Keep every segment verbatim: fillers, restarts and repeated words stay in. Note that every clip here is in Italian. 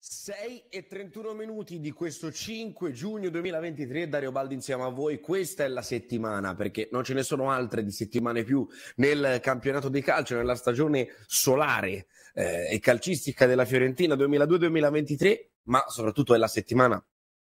sei e trentuno minuti di questo cinque giugno duemilaventitré, Dario Baldi insieme a voi. Questa è la settimana, perché non ce ne sono altre di settimane più nel campionato di calcio, nella stagione solare eh, e calcistica della Fiorentina duemiladue duemilaventitré, ma soprattutto è la settimana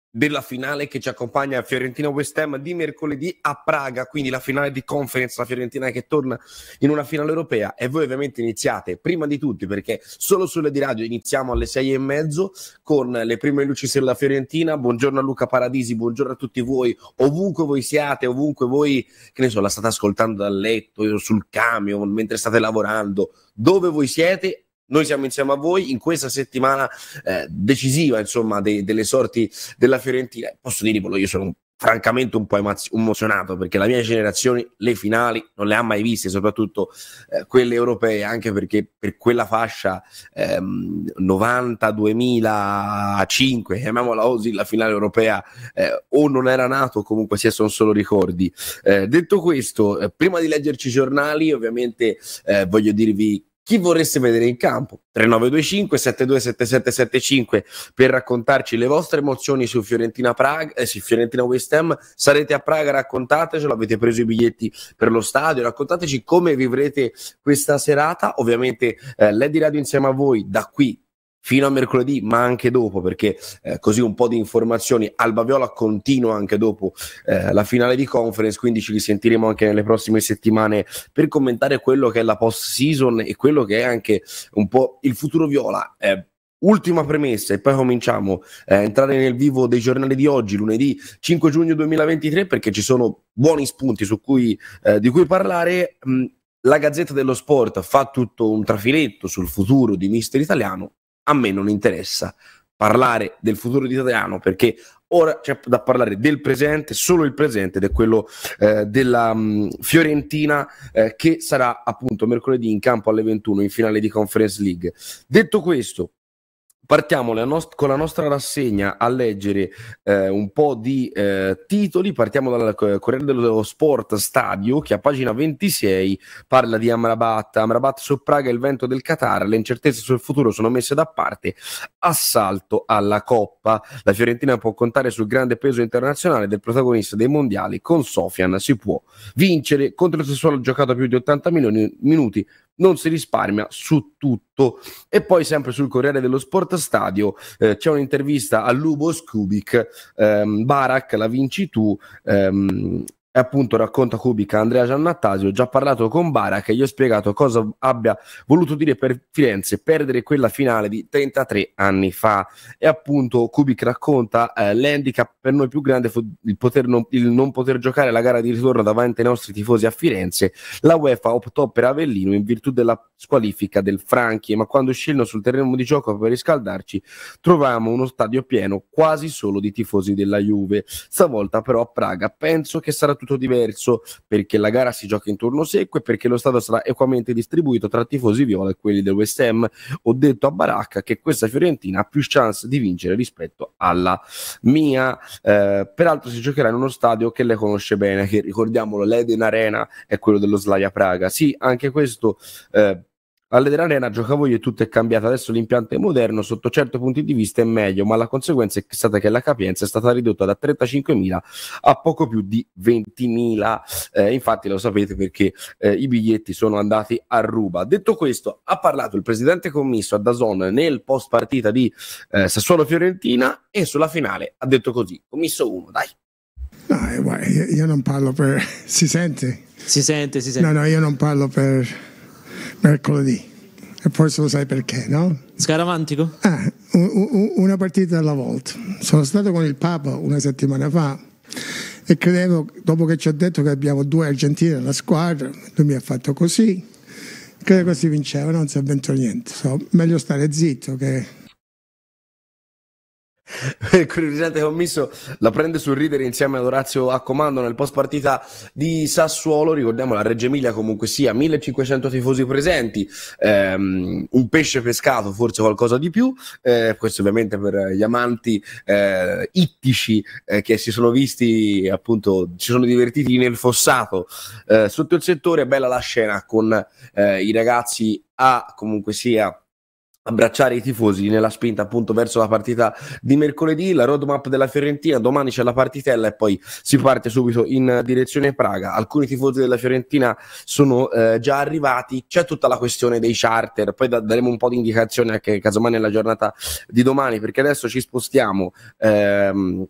della finale che ci accompagna a Fiorentina West Ham di mercoledì a Praga, quindi la finale di Conference, la Fiorentina che torna in una finale europea. E voi ovviamente iniziate prima di tutti, perché solo sulle di radio iniziamo alle sei e mezzo con le prime luci della Fiorentina. Buongiorno a Luca Paradisi, buongiorno a tutti voi, ovunque voi siate, ovunque voi, che ne so, la state ascoltando dal letto, sul camion, mentre state lavorando, dove voi siete. Noi siamo insieme a voi in questa settimana eh, decisiva, insomma, de- delle sorti della Fiorentina. Posso dirvelo, io sono un, francamente un po' emaz- emozionato, perché la mia generazione le finali non le ha mai viste, soprattutto eh, quelle europee, anche perché per quella fascia ehm, novanta duemilacinque, chiamiamola così, la finale europea eh, o non era nato, o comunque sia sono solo ricordi. Eh, detto questo, eh, prima di leggerci i giornali, ovviamente eh, voglio dirvi chi vorreste vedere in campo, tre nove due cinque sette due sette sette sette cinque, per raccontarci le vostre emozioni su Fiorentina Praga, eh, su Fiorentina West Ham. Sarete a Praga, raccontatecelo, avete preso i biglietti per lo stadio, raccontateci come vivrete questa serata. Ovviamente eh, Lady Radio insieme a voi da qui fino a mercoledì, ma anche dopo, perché eh, così un po' di informazioni. Alba Viola continua anche dopo eh, la finale di Conference, quindi ci risentiremo anche nelle prossime settimane per commentare quello che è la post-season e quello che è anche un po' il futuro viola. Eh, ultima premessa e poi cominciamo a eh, entrare nel vivo dei giornali di oggi, lunedì cinque giugno duemilaventitré, perché ci sono buoni spunti su cui, eh, di cui parlare. Mh, la Gazzetta dello Sport fa tutto un trafiletto sul futuro di Mister Italiano. A me non interessa parlare del futuro di Italiano, perché ora c'è da parlare del presente, solo il presente, ed è quello eh, della um, Fiorentina eh, che sarà appunto mercoledì in campo alle ventuno in finale di Conference League. Detto questo, partiamo la nost- con la nostra rassegna a leggere eh, un po' di eh, titoli. Partiamo dal Corriere dello Sport Stadio, che a pagina ventisei parla di Amrabat. Amrabat su Praga, il vento del Qatar, le incertezze sul futuro sono messe da parte, assalto alla Coppa. La Fiorentina può contare sul grande peso internazionale del protagonista dei mondiali. Con Sofian si può vincere. Contro il Sassuolo giocato più di ottanta milioni- minuti, non si risparmia su tutto. E poi sempre sul Corriere dello Sport Stadio eh, c'è un'intervista a Luboš Kubík, ehm, Barák la vinci tu, ehm, e appunto racconta Kubík a Andrea Giannattasio: ho già parlato con Barák e gli ho spiegato cosa abbia voluto dire per Firenze perdere quella finale di trentatré anni fa. E appunto Kubík racconta eh, l'handicap per noi più grande fu il, poter non, il non poter giocare la gara di ritorno davanti ai nostri tifosi a Firenze. La UEFA optò per Avellino in virtù della squalifica del Franchi, ma quando scendono sul terreno di gioco per riscaldarci troviamo uno stadio pieno quasi solo di tifosi della Juve. Stavolta però a Praga penso che sarà tutto diverso, perché la gara si gioca in turno secco e perché lo stadio sarà equamente distribuito tra tifosi viola e quelli del West Ham. Ho detto a Baracca che questa Fiorentina ha più chance di vincere rispetto alla mia, eh, peraltro si giocherà in uno stadio che lei conosce bene, che ricordiamolo, l'Eden Arena è quello dello Slavia Praga. Sì, anche questo eh, all'Eden Arena giocavo io e tutto è cambiato, adesso l'impianto è moderno, sotto certi punti di vista è meglio, ma la conseguenza è stata che la capienza è stata ridotta da trentacinquemila a poco più di ventimila, eh, infatti lo sapete perché eh, i biglietti sono andati a ruba. Detto questo, ha parlato il presidente Commisso a Dazon nel post partita di eh, Sassuolo-Fiorentina, e sulla finale ha detto così, Commisso uno, dai. No, io non parlo per... si sente? Si sente, si sente. No, no, io non parlo per... mercoledì, e forse lo sai perché, no? Scaramantico? Ah, un, un, una partita alla volta. Sono stato con il Papa una settimana fa e credevo, dopo che ci ha detto che abbiamo due argentini nella squadra, lui mi ha fatto così, credevo che si vinceva, non si è vinto niente, so, meglio stare zitto che... Il presidente Commisso la prende sul ridere insieme ad Orazio a comando nel post partita di Sassuolo. Ricordiamo la Reggio Emilia comunque sia, millecinquecento tifosi presenti, ehm, un pesce pescato, forse qualcosa di più, eh, questo ovviamente per gli amanti eh, ittici eh, che si sono visti, appunto, si sono divertiti nel fossato eh, sotto il settore. Bella la scena con eh, i ragazzi a comunque sia abbracciare i tifosi nella spinta appunto verso la partita di mercoledì, la roadmap della Fiorentina. Domani c'è la partitella e poi si parte subito in direzione Praga. Alcuni tifosi della Fiorentina sono eh, già arrivati, c'è tutta la questione dei charter, poi da- daremo un po' di indicazione anche casomai nella giornata di domani, perché adesso ci spostiamo ehm,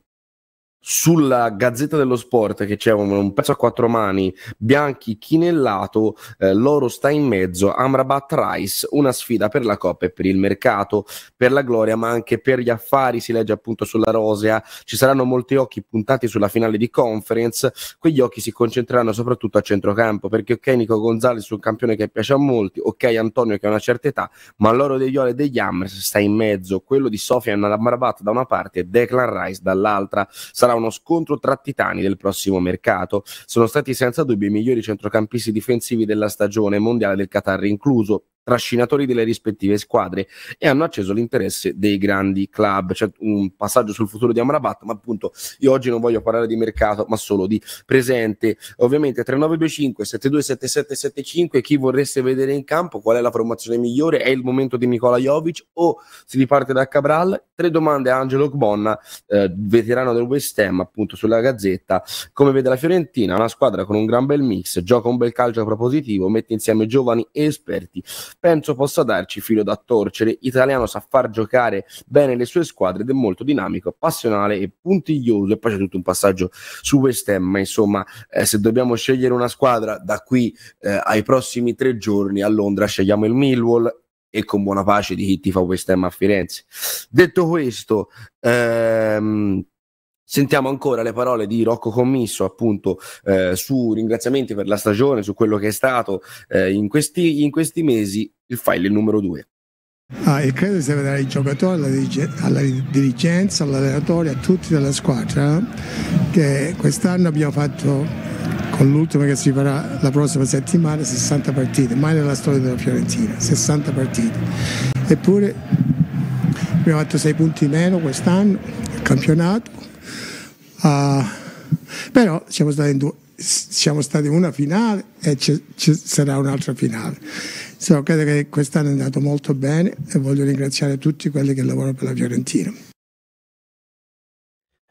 sulla Gazzetta dello Sport, che c'è un, un pezzo a quattro mani, Bianchi chinellato, eh, l'oro sta in mezzo, Amrabat Rice, una sfida per la Coppa e per il mercato, per la gloria ma anche per gli affari, si legge appunto sulla rosea. Ci saranno molti occhi puntati sulla finale di Conference, quegli occhi si concentreranno soprattutto a centrocampo, perché ok Nico Gonzalez, un campione che piace a molti, ok Antonio che ha una certa età, ma l'oro degli Ole e degli Hammers sta in mezzo, quello di Sofian Amrabat da una parte e Declan Rice dall'altra. Sarà uno scontro tra titani del prossimo mercato. Sono stati senza dubbio i migliori centrocampisti difensivi della stagione mondiale, del Qatar incluso, trascinatori delle rispettive squadre, e hanno acceso l'interesse dei grandi club. C'è un passaggio sul futuro di Amrabat, ma appunto io oggi non voglio parlare di mercato ma solo di presente. Ovviamente tre nove due cinque sette due sette sette sette cinque, chi vorreste vedere in campo, qual è la formazione migliore, è il momento di Nikola Jovic o si riparte da Cabral? Tre domande a Angelo Gbonna, eh, veterano del West Ham, appunto sulla Gazzetta. Come vede la Fiorentina? Una squadra con un gran bel mix, gioca un bel calcio propositivo, mette insieme giovani e esperti. Penso possa darci filo da torcere. Italiano sa far giocare bene le sue squadre ed è molto dinamico, passionale e puntiglioso. E poi c'è tutto un passaggio su West Ham. Ma insomma, eh, se dobbiamo scegliere una squadra da qui eh, ai prossimi tre giorni a Londra, scegliamo il Millwall, e con buona pace di chi tifa West Ham a Firenze. Detto questo, ehm... sentiamo ancora le parole di Rocco Commisso appunto eh, su ringraziamenti per la stagione, su quello che è stato eh, in, questi, in questi mesi. Il file numero due. Ah, e credo si vedrà ai giocatori, alla, dirige- alla dirigenza, all'allenatore, a tutti della squadra, che quest'anno abbiamo fatto, con l'ultima che si farà la prossima settimana, sessanta partite, mai nella storia della Fiorentina, sessanta partite. Eppure abbiamo fatto sei punti meno quest'anno, il campionato. Uh, però siamo stati, in due, siamo stati in una finale e ci sarà un'altra finale. So, credo che quest'anno è andato molto bene e voglio ringraziare tutti quelli che lavorano per la Fiorentina.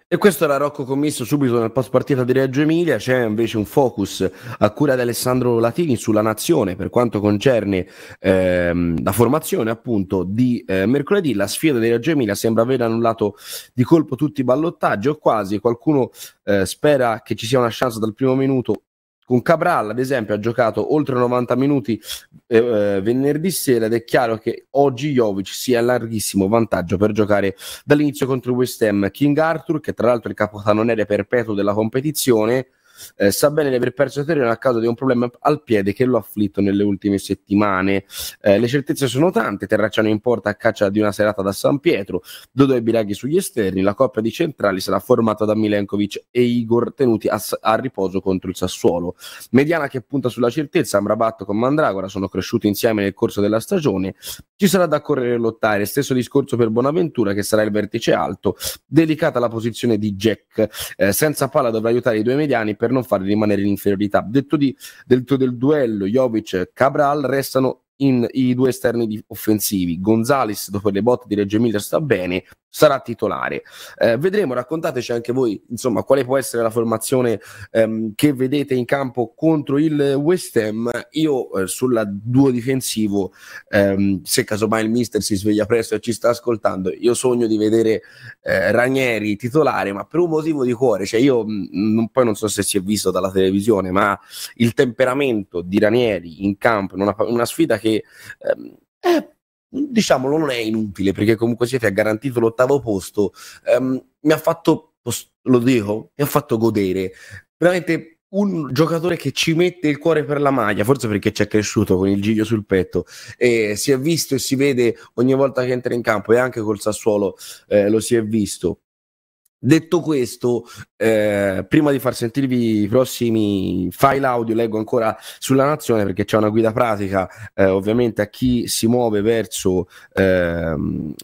E questo era Rocco Commisso subito nel post partita di Reggio Emilia. C'è invece un focus a cura di Alessandro Latini sulla nazione per quanto concerne ehm, la formazione appunto di eh, mercoledì. La sfida di Reggio Emilia sembra aver annullato di colpo tutti i ballottaggi o quasi. Qualcuno eh, spera che ci sia una chance dal primo minuto. Con Cabral, ad esempio, ha giocato oltre novanta minuti eh, venerdì sera ed è chiaro che oggi Jovic sia a larghissimo vantaggio per giocare dall'inizio contro il West Ham. King Arthur, che tra l'altro è il capocannoniere perpetuo della competizione, eh, sa bene di aver perso terreno a causa di un problema al piede che lo ha afflitto nelle ultime settimane. Eh, le certezze sono tante: Terracciano in porta a caccia di una serata da San Pietro, Dodò e Biraghi sugli esterni, la coppia di centrali sarà formata da Milenkovic e Igor, tenuti a, a riposo contro il Sassuolo. Mediana che punta sulla certezza, Amrabat con Mandragora sono cresciuti insieme nel corso della stagione, ci sarà da correre e lottare. Stesso discorso per Bonaventura, che sarà il vertice alto, delicata la posizione di Jack, eh, senza palla dovrà aiutare i due mediani per per non farli rimanere in inferiorità. Detto di, detto del duello Jovic-Cabral, restano in i due esterni offensivi. Gonzalez, dopo le botte di Reggio Emilia, sta bene, sarà titolare. Eh, vedremo, raccontateci anche voi insomma quale può essere la formazione ehm, che vedete in campo contro il West Ham. Io eh, sulla duo difensivo, ehm, se casomai il mister si sveglia presto e ci sta ascoltando, io sogno di vedere eh, Ranieri titolare, ma per un motivo di cuore. Cioè io mh, non, poi non so se si è visto dalla televisione, ma il temperamento di Ranieri in campo in una, una sfida che ehm, è, diciamolo, non è inutile, perché comunque si è garantito l'ottavo posto. Um, mi ha fatto, lo dico, mi ha fatto godere veramente. Un giocatore che ci mette il cuore per la maglia, forse perché ci è cresciuto con il giglio sul petto, e si è visto e si vede ogni volta che entra in campo, e anche col Sassuolo eh, lo si è visto. Detto questo, eh, prima di far sentirvi i prossimi file audio, leggo ancora sulla Nazione, perché c'è una guida pratica, eh, ovviamente a chi si muove verso, eh,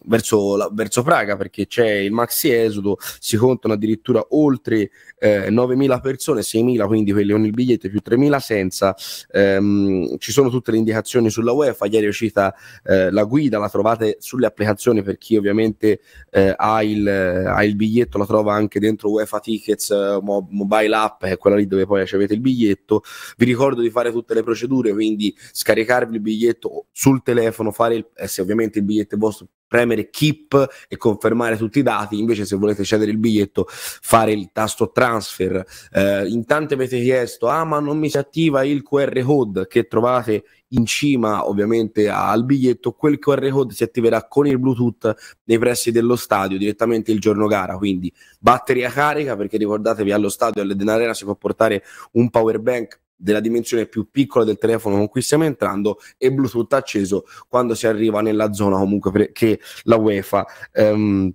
verso, la, verso Praga, perché c'è il maxi esodo, si contano addirittura oltre eh, novemila persone, seimila quindi quelli con il biglietto più tremila senza. Ehm, ci sono tutte le indicazioni sulla UEFA, ieri è uscita eh, la guida, la trovate sulle applicazioni per chi ovviamente eh, ha, il, ha il biglietto, la trova anche dentro UEFA Tickets mo- Mobile App, che è quella lì dove poi avete il biglietto. Vi ricordo di fare tutte le procedure, quindi scaricarvi il biglietto sul telefono, fare il, eh, se ovviamente il biglietto è vostro, premere Keep e confermare tutti i dati. Invece se volete cedere il biglietto, fare il tasto Transfer. Eh, in tante avete chiesto, ah ma non mi si attiva il Q R Code che trovate in cima ovviamente al biglietto. Quel Q R Code si attiverà con il Bluetooth nei pressi dello stadio direttamente il giorno gara, quindi batteria carica, perché ricordatevi, allo stadio, all'Arena si può portare un power bank della dimensione più piccola del telefono con cui stiamo entrando, e Bluetooth acceso quando si arriva nella zona comunque pre- che la UEFA ehm,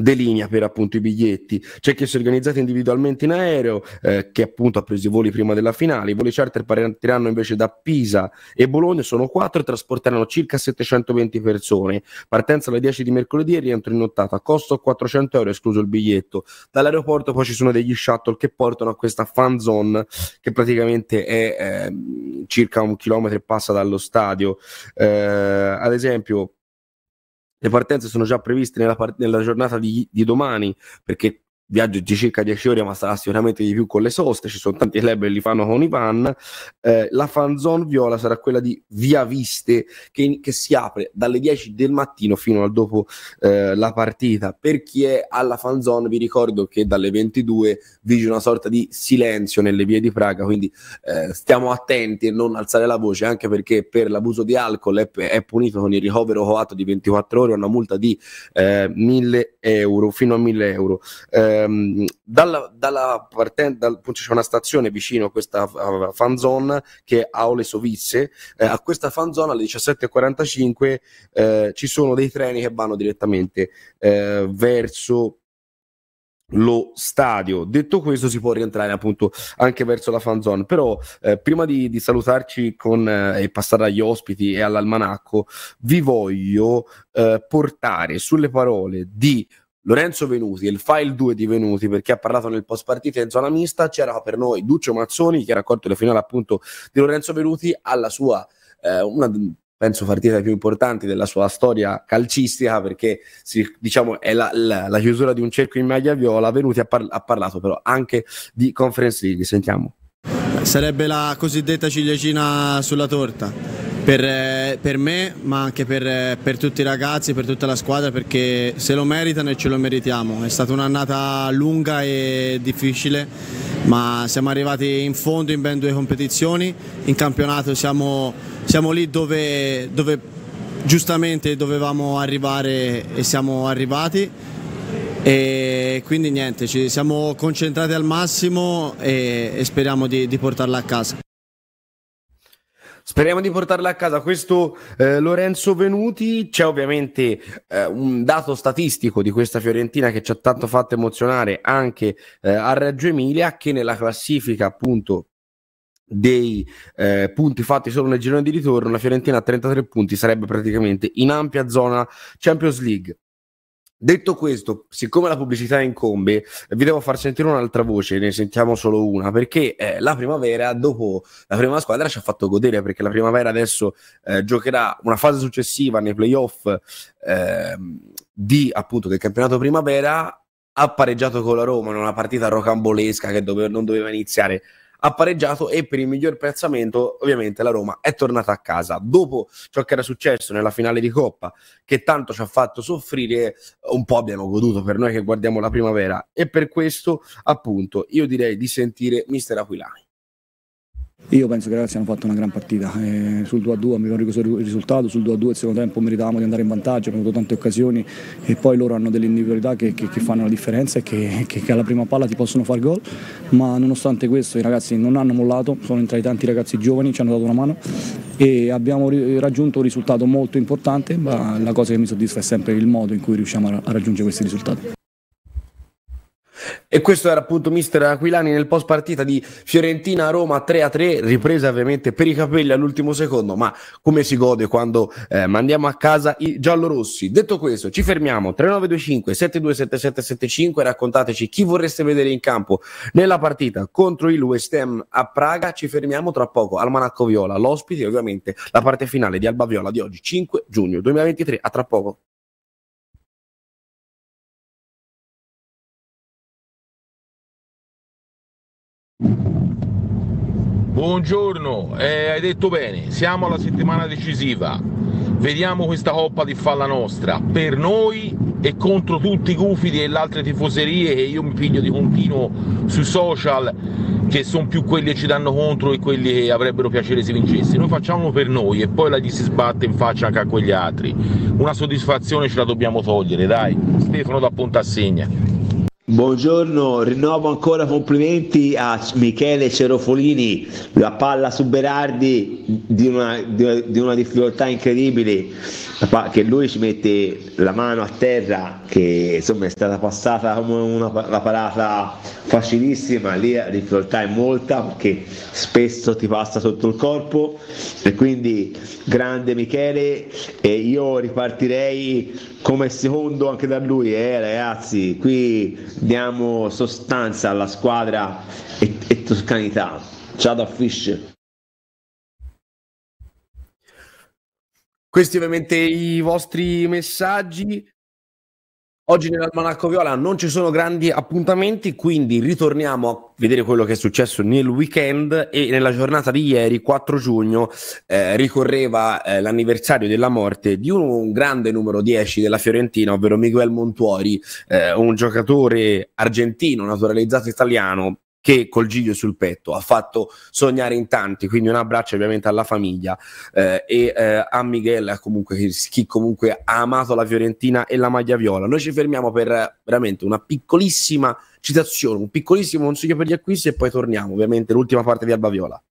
delinea per appunto i biglietti. C'è chi si è organizzato individualmente in aereo, eh, che appunto ha preso i voli prima della finale. I voli charter partiranno invece da Pisa e Bologna, sono quattro e trasporteranno circa settecentoventi persone. Partenza alle dieci di mercoledì e rientro in nottata, costo quattrocento euro escluso il biglietto. Dall'aeroporto poi ci sono degli shuttle che portano a questa fan zone, che praticamente è eh, circa un chilometro e passa dallo stadio. Eh, ad esempio, le partenze sono già previste nella, part- nella giornata di, di domani, perché viaggio di circa dieci ore, ma sarà sicuramente di più con le soste. Ci sono tanti club che li fanno con i van. Eh, la fan zone viola sarà quella di Via Viste, che, che si apre dalle dieci del mattino fino al dopo eh, la partita. Per chi è alla fan zone, vi ricordo che dalle ventidue vige una sorta di silenzio nelle vie di Praga, quindi eh, stiamo attenti e non alzare la voce, anche perché per l'abuso di alcol è, è punito con il ricovero coatto di ventiquattro ore, una multa di eh, mille euro, fino a mille euro. Eh, Dalla, dalla partenza, dal, c'è una stazione vicino a questa uh, fan zone che è Aule Sovisse. Eh, a questa fan zone alle diciassette e quarantacinque eh, ci sono dei treni che vanno direttamente eh, verso lo stadio. Detto questo, si può rientrare appunto anche verso la fan zone. Però eh, prima di, di salutarci con, eh, e passare agli ospiti e all'almanacco, vi voglio eh, portare sulle parole di Lorenzo Venuti, il file due di Venuti, perché ha parlato nel post partita in zona mista. C'era per noi Duccio Mazzoni che ha raccolto la finale appunto di Lorenzo Venuti alla sua eh, una penso partita più importante della sua storia calcistica, perché si, diciamo è la, la, la chiusura di un cerchio in maglia viola. Venuti ha, par- ha parlato però anche di Conference League, sentiamo. Sarebbe la cosiddetta ciliegina sulla torta. Per, per me, ma anche per, per tutti i ragazzi, per tutta la squadra, perché se lo meritano e ce lo meritiamo. È stata un'annata lunga e difficile, ma siamo arrivati in fondo in ben due competizioni. In campionato siamo, siamo lì dove, dove giustamente dovevamo arrivare e siamo arrivati. E quindi niente, ci siamo concentrati al massimo e, e speriamo di, di portarla a casa. Speriamo di portarla a casa questo eh, Lorenzo Venuti. C'è ovviamente eh, un dato statistico di questa Fiorentina che ci ha tanto fatto emozionare anche eh, a Reggio Emilia, che nella classifica appunto dei eh, punti fatti solo nel girone di ritorno, la Fiorentina a trentatré punti sarebbe praticamente in ampia zona Champions League. Detto questo, siccome la pubblicità incombe, vi devo far sentire un'altra voce, ne sentiamo solo una, perché eh, la primavera, dopo la prima squadra, ci ha fatto godere, perché la primavera adesso eh, giocherà una fase successiva nei playoff eh, di appunto del campionato primavera. Ha pareggiato con la Roma in una partita rocambolesca che dove, non doveva iniziare. Ha pareggiato e per il miglior piazzamento ovviamente la Roma è tornata a casa dopo ciò che era successo nella finale di Coppa, che tanto ci ha fatto soffrire. Un po' abbiamo goduto per noi che guardiamo la primavera, e per questo appunto io direi di sentire Mister Aquilani. Io penso che i ragazzi hanno fatto una gran partita, eh, sul due a due abbiamo ripreso il risultato, sul due a due il secondo tempo meritavamo di andare in vantaggio, abbiamo avuto tante occasioni e poi loro hanno delle individualità che, che, che fanno la differenza e che, che, che alla prima palla ti possono far gol, ma nonostante questo i ragazzi non hanno mollato, sono entrati tanti ragazzi giovani, ci hanno dato una mano e abbiamo ri- raggiunto un risultato molto importante, ma la cosa che mi soddisfa è sempre il modo in cui riusciamo a, ra- a raggiungere questi risultati. E questo era appunto Mister Aquilani nel post partita di Fiorentina-Roma tre a tre, ripresa ovviamente per i capelli all'ultimo secondo, ma come si gode quando eh, mandiamo a casa i giallorossi. Detto questo, ci fermiamo, tre nove due cinque sette due sette sette sette cinque, raccontateci chi vorreste vedere in campo nella partita contro il West Ham a Praga. Ci fermiamo, tra poco Almanacco Viola, l'ospite e ovviamente la parte finale di Alba Viola di oggi, cinque giugno duemilaventitré, a tra poco. Buongiorno, eh, hai detto bene, siamo alla settimana decisiva, vediamo questa coppa di falla nostra, per noi e contro tutti i gufidi e le altre tifoserie che io mi piglio di continuo sui social, che sono più quelli che ci danno contro e quelli che avrebbero piacere si vincesse. Noi facciamo per noi e poi la gli si sbatte in faccia anche a quegli altri, una soddisfazione ce la dobbiamo togliere, dai. Stefano da Pontassegna. Buongiorno, rinnovo ancora complimenti a Michele Cerofolini, la palla su Berardi di una, di, di una difficoltà incredibile, che lui ci mette la mano a terra, che insomma è stata passata come una, una parata facilissima. Lì la difficoltà è molta perché spesso ti passa sotto il corpo, e quindi grande Michele, e io ripartirei come secondo anche da lui, eh ragazzi, qui diamo sostanza alla squadra e, e toscanità. Ciao da Fish. Questi ovviamente i vostri messaggi. Oggi nell'Almanacco Viola non ci sono grandi appuntamenti, quindi ritorniamo a vedere quello che è successo nel weekend, e nella giornata di ieri, quattro giugno, eh, ricorreva eh, l'anniversario della morte di un, un grande numero dieci della Fiorentina, ovvero Miguel Montuori, eh, un giocatore argentino naturalizzato italiano, che col giglio sul petto ha fatto sognare in tanti, quindi un abbraccio ovviamente alla famiglia eh, e eh, a Miguel, comunque, chi comunque ha amato la Fiorentina e la maglia viola. Noi ci fermiamo per eh, veramente una piccolissima citazione, un piccolissimo consiglio per gli acquisti, e poi torniamo ovviamente l'ultima parte di Alba Viola.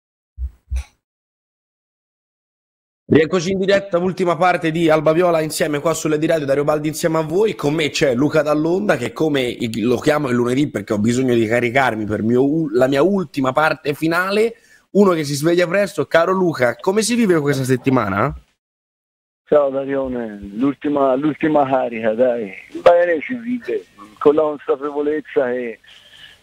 Rieccoci in diretta, ultima parte di Alba Viola insieme qua sulle Di Radio, Dario Baldi insieme a voi. Con me c'è Luca Dall'Onda, che come lo chiamo il lunedì perché ho bisogno di caricarmi per mio, la mia ultima parte finale, uno che si sveglia presto. Caro Luca, come si vive questa settimana? Ciao Darione, l'ultima, l'ultima carica, dai, bene si vive, con la consapevolezza che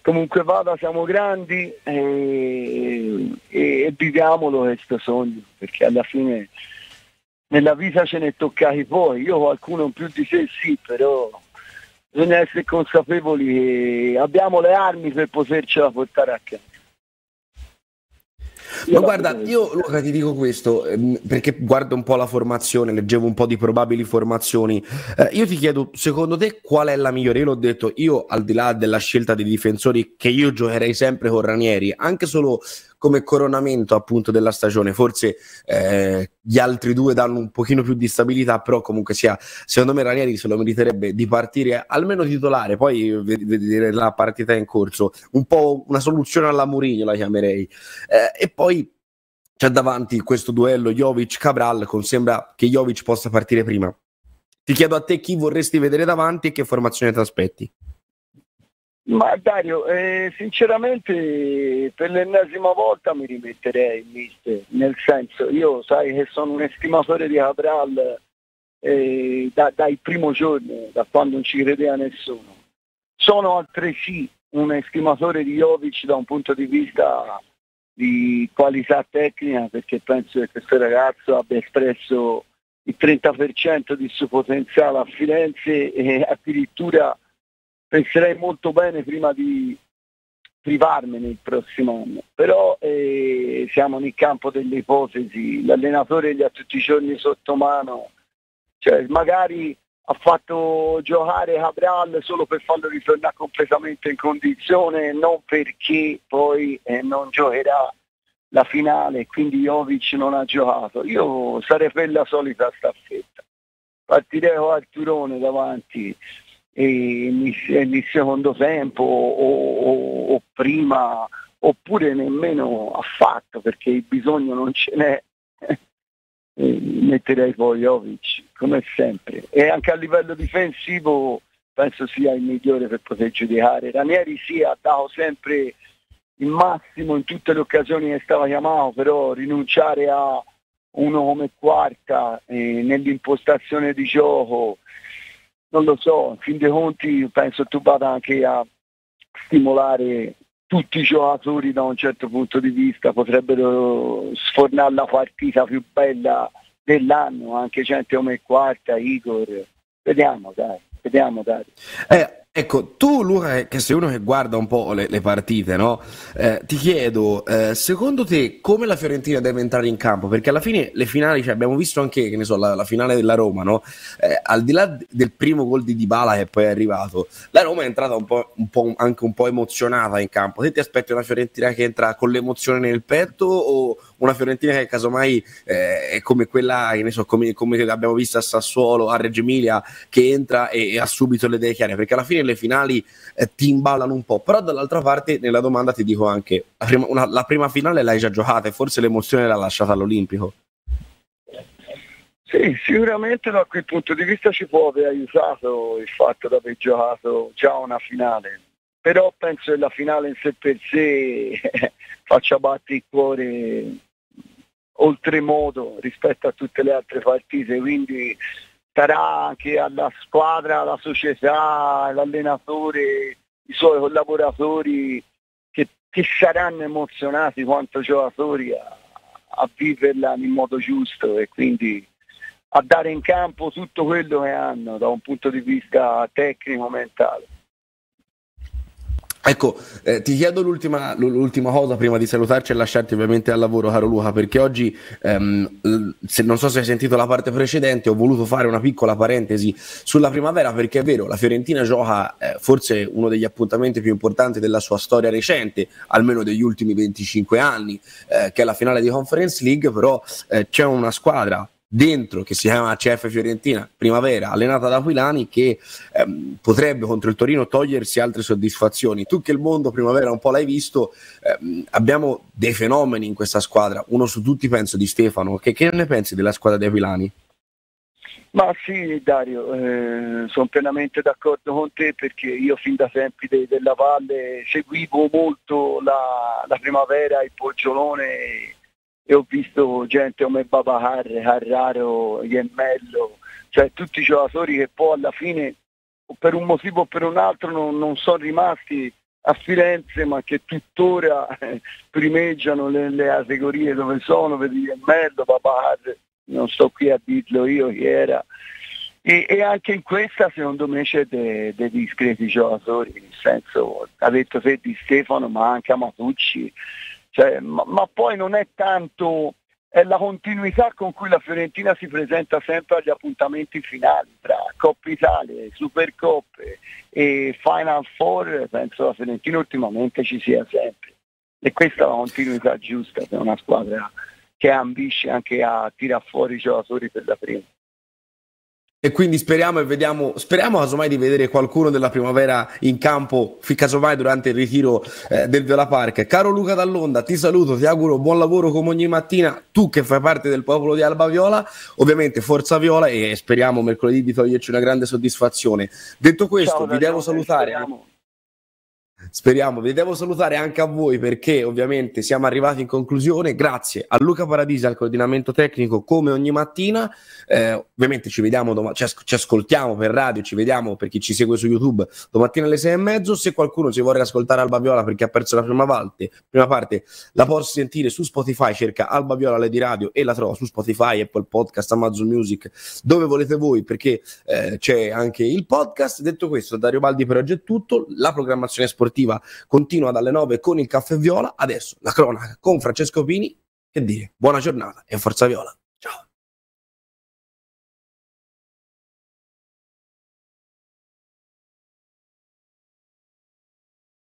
comunque vada siamo grandi, e, e viviamolo questo sogno, perché alla fine nella vita ce ne toccati poi, io qualcuno in più di sé sì, però bisogna essere consapevoli che abbiamo le armi per potercela portare a casa. Ma guarda, io Luca ti dico questo, ehm, perché guardo un po' la formazione, leggevo un po' di probabili formazioni, eh, io ti chiedo, secondo te qual è la migliore? Io l'ho detto, io al di là della scelta dei difensori, che io giocherei sempre con Ranieri, anche solo come coronamento appunto della stagione, forse eh, gli altri due danno un pochino più di stabilità, però comunque sia, secondo me Ranieri se lo meriterebbe di partire almeno titolare, poi vedere la partita in corso, un po' una soluzione alla Mourinho la chiamerei, eh, e poi c'è davanti questo duello Jovic-Cabral, con sembra che Jovic possa partire prima. Ti chiedo a te chi vorresti vedere davanti e che formazione ti aspetti. Ma Dario, eh, sinceramente per l'ennesima volta mi rimetterei in mister, nel senso, io sai che sono un estimatore di Cabral eh, da, dai primo giorno, da quando non ci credeva nessuno. Sono altresì un estimatore di Jovic da un punto di vista di qualità tecnica, perché penso che questo ragazzo abbia espresso il trenta per cento di suo potenziale a Firenze, e addirittura penserei molto bene prima di privarmene il prossimo anno, però eh, siamo nel campo delle ipotesi, l'allenatore li ha tutti i giorni sotto mano, cioè magari ha fatto giocare Cabral solo per farlo ritornare completamente in condizione, non perché poi eh, non giocherà la finale, quindi Jovic non ha giocato. Io sarei per la solita staffetta, partirei con Arturone davanti e nel secondo tempo o, o, o prima, oppure nemmeno affatto, perché il bisogno non ce n'è, e metterei poi Jovic come sempre. E anche a livello difensivo penso sia il migliore per poter giudicare. Ranieri sì, ha dato sempre il massimo in tutte le occasioni che stava chiamato, però rinunciare a uno come Quarta eh, nell'impostazione di gioco, non lo so, in fin dei conti penso tu vada anche a stimolare tutti i giocatori da un certo punto di vista, potrebbero sfornare la partita più bella dell'anno, anche gente come Quarta, Igor, vediamo dai, vediamo dai. Eh. Ecco, tu Luca, che sei uno che guarda un po' le, le partite, no? Eh, ti chiedo, eh, secondo te come la Fiorentina deve entrare in campo? Perché alla fine le finali, cioè, abbiamo visto anche, che ne so, la, la finale della Roma, no? Eh, al di là del primo gol di Dybala che poi è arrivato, la Roma è entrata un po', un po', anche un po' emozionata in campo. Te ti aspetti una Fiorentina che entra con l'emozione nel petto o una Fiorentina che casomai eh, è come quella, che ne so, come, come abbiamo visto a Sassuolo, a Reggio Emilia, che entra e, e ha subito le idee chiare? Perché alla fine le finali eh, ti imballano un po', però dall'altra parte nella domanda ti dico anche la prima, una, la prima finale l'hai già giocata e forse l'emozione l'ha lasciata all'Olimpico. Sì, sicuramente da quel punto di vista ci può aver aiutato il fatto di aver giocato già una finale, però penso che la finale in sé per sé faccia battere il cuore oltremodo rispetto a tutte le altre partite, quindi sarà anche alla squadra, alla società, all'allenatore, i suoi collaboratori che, che saranno emozionati quanto giocatori a, a viverla in modo giusto e quindi a dare in campo tutto quello che hanno da un punto di vista tecnico-mentale. Ecco, eh, ti chiedo l'ultima, l'ultima cosa prima di salutarci e lasciarti ovviamente al lavoro, caro Luca, perché oggi, ehm, se, non so se hai sentito la parte precedente, ho voluto fare una piccola parentesi sulla primavera, perché è vero, la Fiorentina gioca eh, forse uno degli appuntamenti più importanti della sua storia recente, almeno degli ultimi venticinque anni, eh, che è la finale di Conference League, però eh, c'è una squadra dentro che si chiama A C F Fiorentina Primavera, allenata da Aquilani, che ehm, potrebbe contro il Torino togliersi altre soddisfazioni. Tu che il mondo Primavera un po' l'hai visto, ehm, abbiamo dei fenomeni in questa squadra, uno su tutti penso Di Stefano, che, che ne pensi della squadra di Aquilani? Ma sì Dario, eh, sono pienamente d'accordo con te, perché io fin da sempre de- della Valle seguivo molto la, la Primavera, il Poggiolone, e ho visto gente come Babacar, Carraro, Iemmello, cioè tutti i giocatori che poi alla fine per un motivo o per un altro non, non sono rimasti a Firenze, ma che tuttora eh, primeggiano le, le categorie dove sono, vedi Iemmello, Babacar, non sto qui a dirlo io chi era, e, e anche in questa secondo me c'è dei de discreti giocatori, nel senso ha detto te Di Stefano, ma anche Amatucci. Cioè, ma, ma poi non è tanto, è la continuità con cui la Fiorentina si presenta sempre agli appuntamenti finali, tra Coppa Italia, Supercoppe e Final Four, penso la Fiorentina ultimamente ci sia sempre. E questa è la continuità giusta per una squadra che ambisce anche a tirar fuori i giocatori per la prima. E quindi speriamo e vediamo, speriamo casomai di vedere qualcuno della Primavera in campo, casomai durante il ritiro eh, del Viola Park. Caro Luca Dall'Onda, ti saluto, ti auguro buon lavoro come ogni mattina, tu che fai parte del popolo di Alba Viola, ovviamente forza Viola, e speriamo mercoledì di toglierci una grande soddisfazione. Detto questo, ciao, vi devo salutare. Speriamo. Speriamo, vi devo salutare anche a voi, perché ovviamente siamo arrivati in conclusione. Grazie a Luca Paradisi al coordinamento tecnico come ogni mattina, eh, ovviamente ci vediamo doma- ci, as- ci ascoltiamo per radio, ci vediamo per chi ci segue su YouTube domattina alle sei e mezzo. Se qualcuno si vorrà ascoltare Alba Viola perché ha perso la prima parte, prima parte la posso sentire su Spotify, cerca Alba Viola Lady Radio e la trovo su Spotify, Apple Podcast, Amazon Music, dove volete voi, perché eh, c'è anche il podcast. Detto questo, Dario Baldi per oggi è tutto, la programmazione sportiva continua dalle nove con il Caffè Viola, adesso la cronaca con Francesco Pini, che dire, buona giornata e forza Viola.